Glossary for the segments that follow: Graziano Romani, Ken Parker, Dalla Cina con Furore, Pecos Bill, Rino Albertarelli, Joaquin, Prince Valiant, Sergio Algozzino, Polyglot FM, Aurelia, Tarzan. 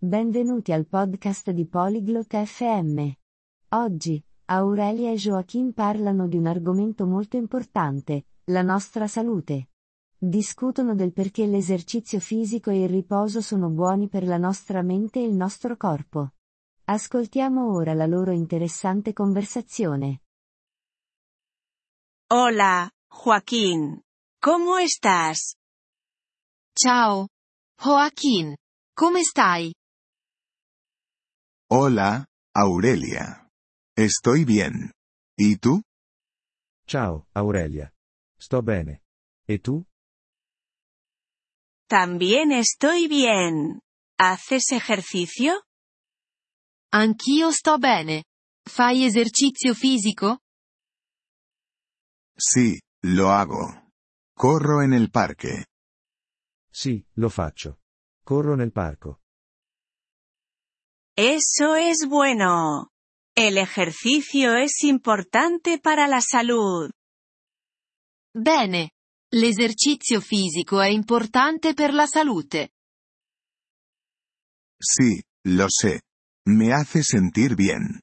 Benvenuti al podcast di Polyglot FM. Oggi, Aurelia e Joaquin parlano di un argomento molto importante, la nostra salute. Discutono del perché l'esercizio fisico e il riposo sono buoni per la nostra mente e il nostro corpo. Ascoltiamo ora la loro interessante conversazione. Hola, Joaquin. ¿Cómo estás? Ciao, Joaquin. Come stai? Hola, Aurelia. Estoy bien. ¿Y tú? Ciao, Aurelia. Sto bene. ¿E tú? También estoy bien. ¿Haces ejercicio? Anch'io sto bene. ¿Fai esercizio fisico? Sí, lo hago. Corro en el parque. Sì, lo faccio. Corro nel parco. Eso es bueno. El ejercicio es importante para la salud. Bene. L'esercizio fisico è importante per la salute. Sí, lo sé. Me hace sentir bien.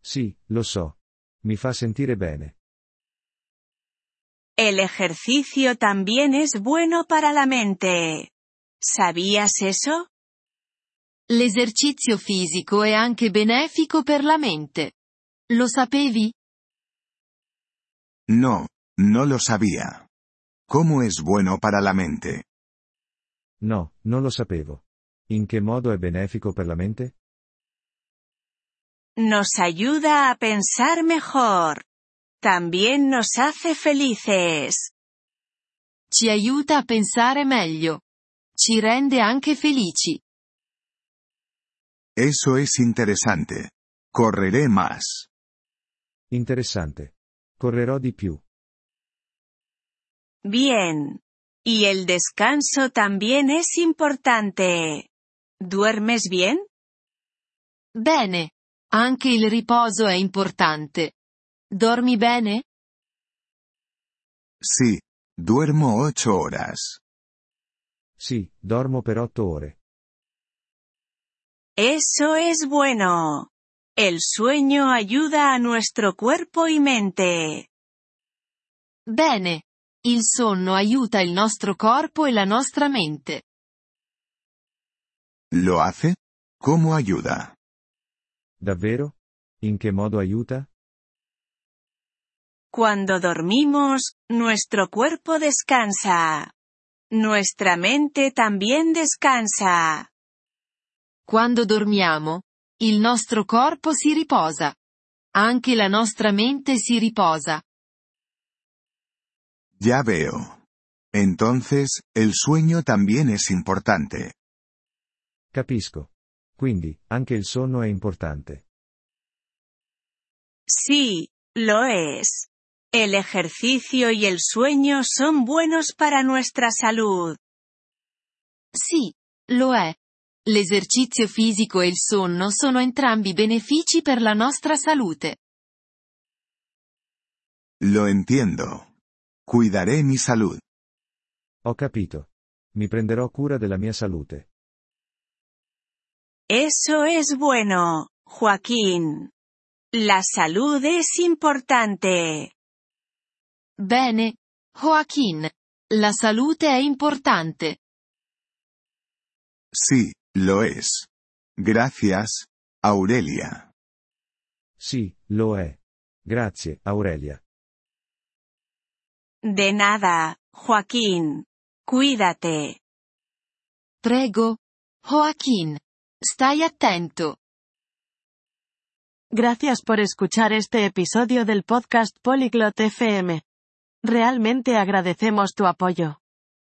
Sì, lo so. Mi fa sentire bene. El ejercicio también es bueno para la mente. ¿Sabías eso? L'esercizio fisico è anche benefico per la mente. Lo sapevi? No, no lo sabía. ¿Cómo es bueno para la mente? No, non lo sapevo. In che modo è benefico per la mente? Nos ayuda a pensar mejor. También nos hace felices. Ci aiuta a pensare meglio. Ci rende anche felici. Eso es interesante. Correré más. Interessante. Correrò di più. Bien. Y el descanso también es importante. ¿Duermes bien? Bene. Anche il riposo è importante. Dormi bene? Sí, duermo 8 horas. Sì, dormo per 8 ore. Eso es bueno. El sueño ayuda a nuestro cuerpo y mente. Bene. Il sonno aiuta il nostro corpo e la nostra mente. ¿Lo hace? ¿Cómo ayuda? Davvero? In che modo aiuta? Cuando dormimos, nuestro cuerpo descansa. Nuestra mente también descansa. Quando dormiamo, il nostro corpo si riposa. Anche la nostra mente si riposa. Ya veo. Entonces, el sueño también es importante. Capisco. Quindi, anche il sonno è importante. Sí, lo es. El ejercicio y el sueño son buenos para nuestra salud. Sì, lo è. L'esercizio fisico e il sonno sono entrambi benefici per la nostra salute. Lo entiendo. Cuidaré mi salud. Ho capito. Mi prenderò cura della mia salute. Eso es bueno, Joaquin. La salud es importante. Bene, Joaquin. La salute è importante. Sì, lo es. Gracias, Aurelia. Sì, lo è. Grazie, Aurelia. De nada, Joaquin. Cuídate. Prego, Joaquin. Stai attento. Gracias por escuchar este episodio del podcast Polyglot FM. Realmente agradecemos tu apoyo.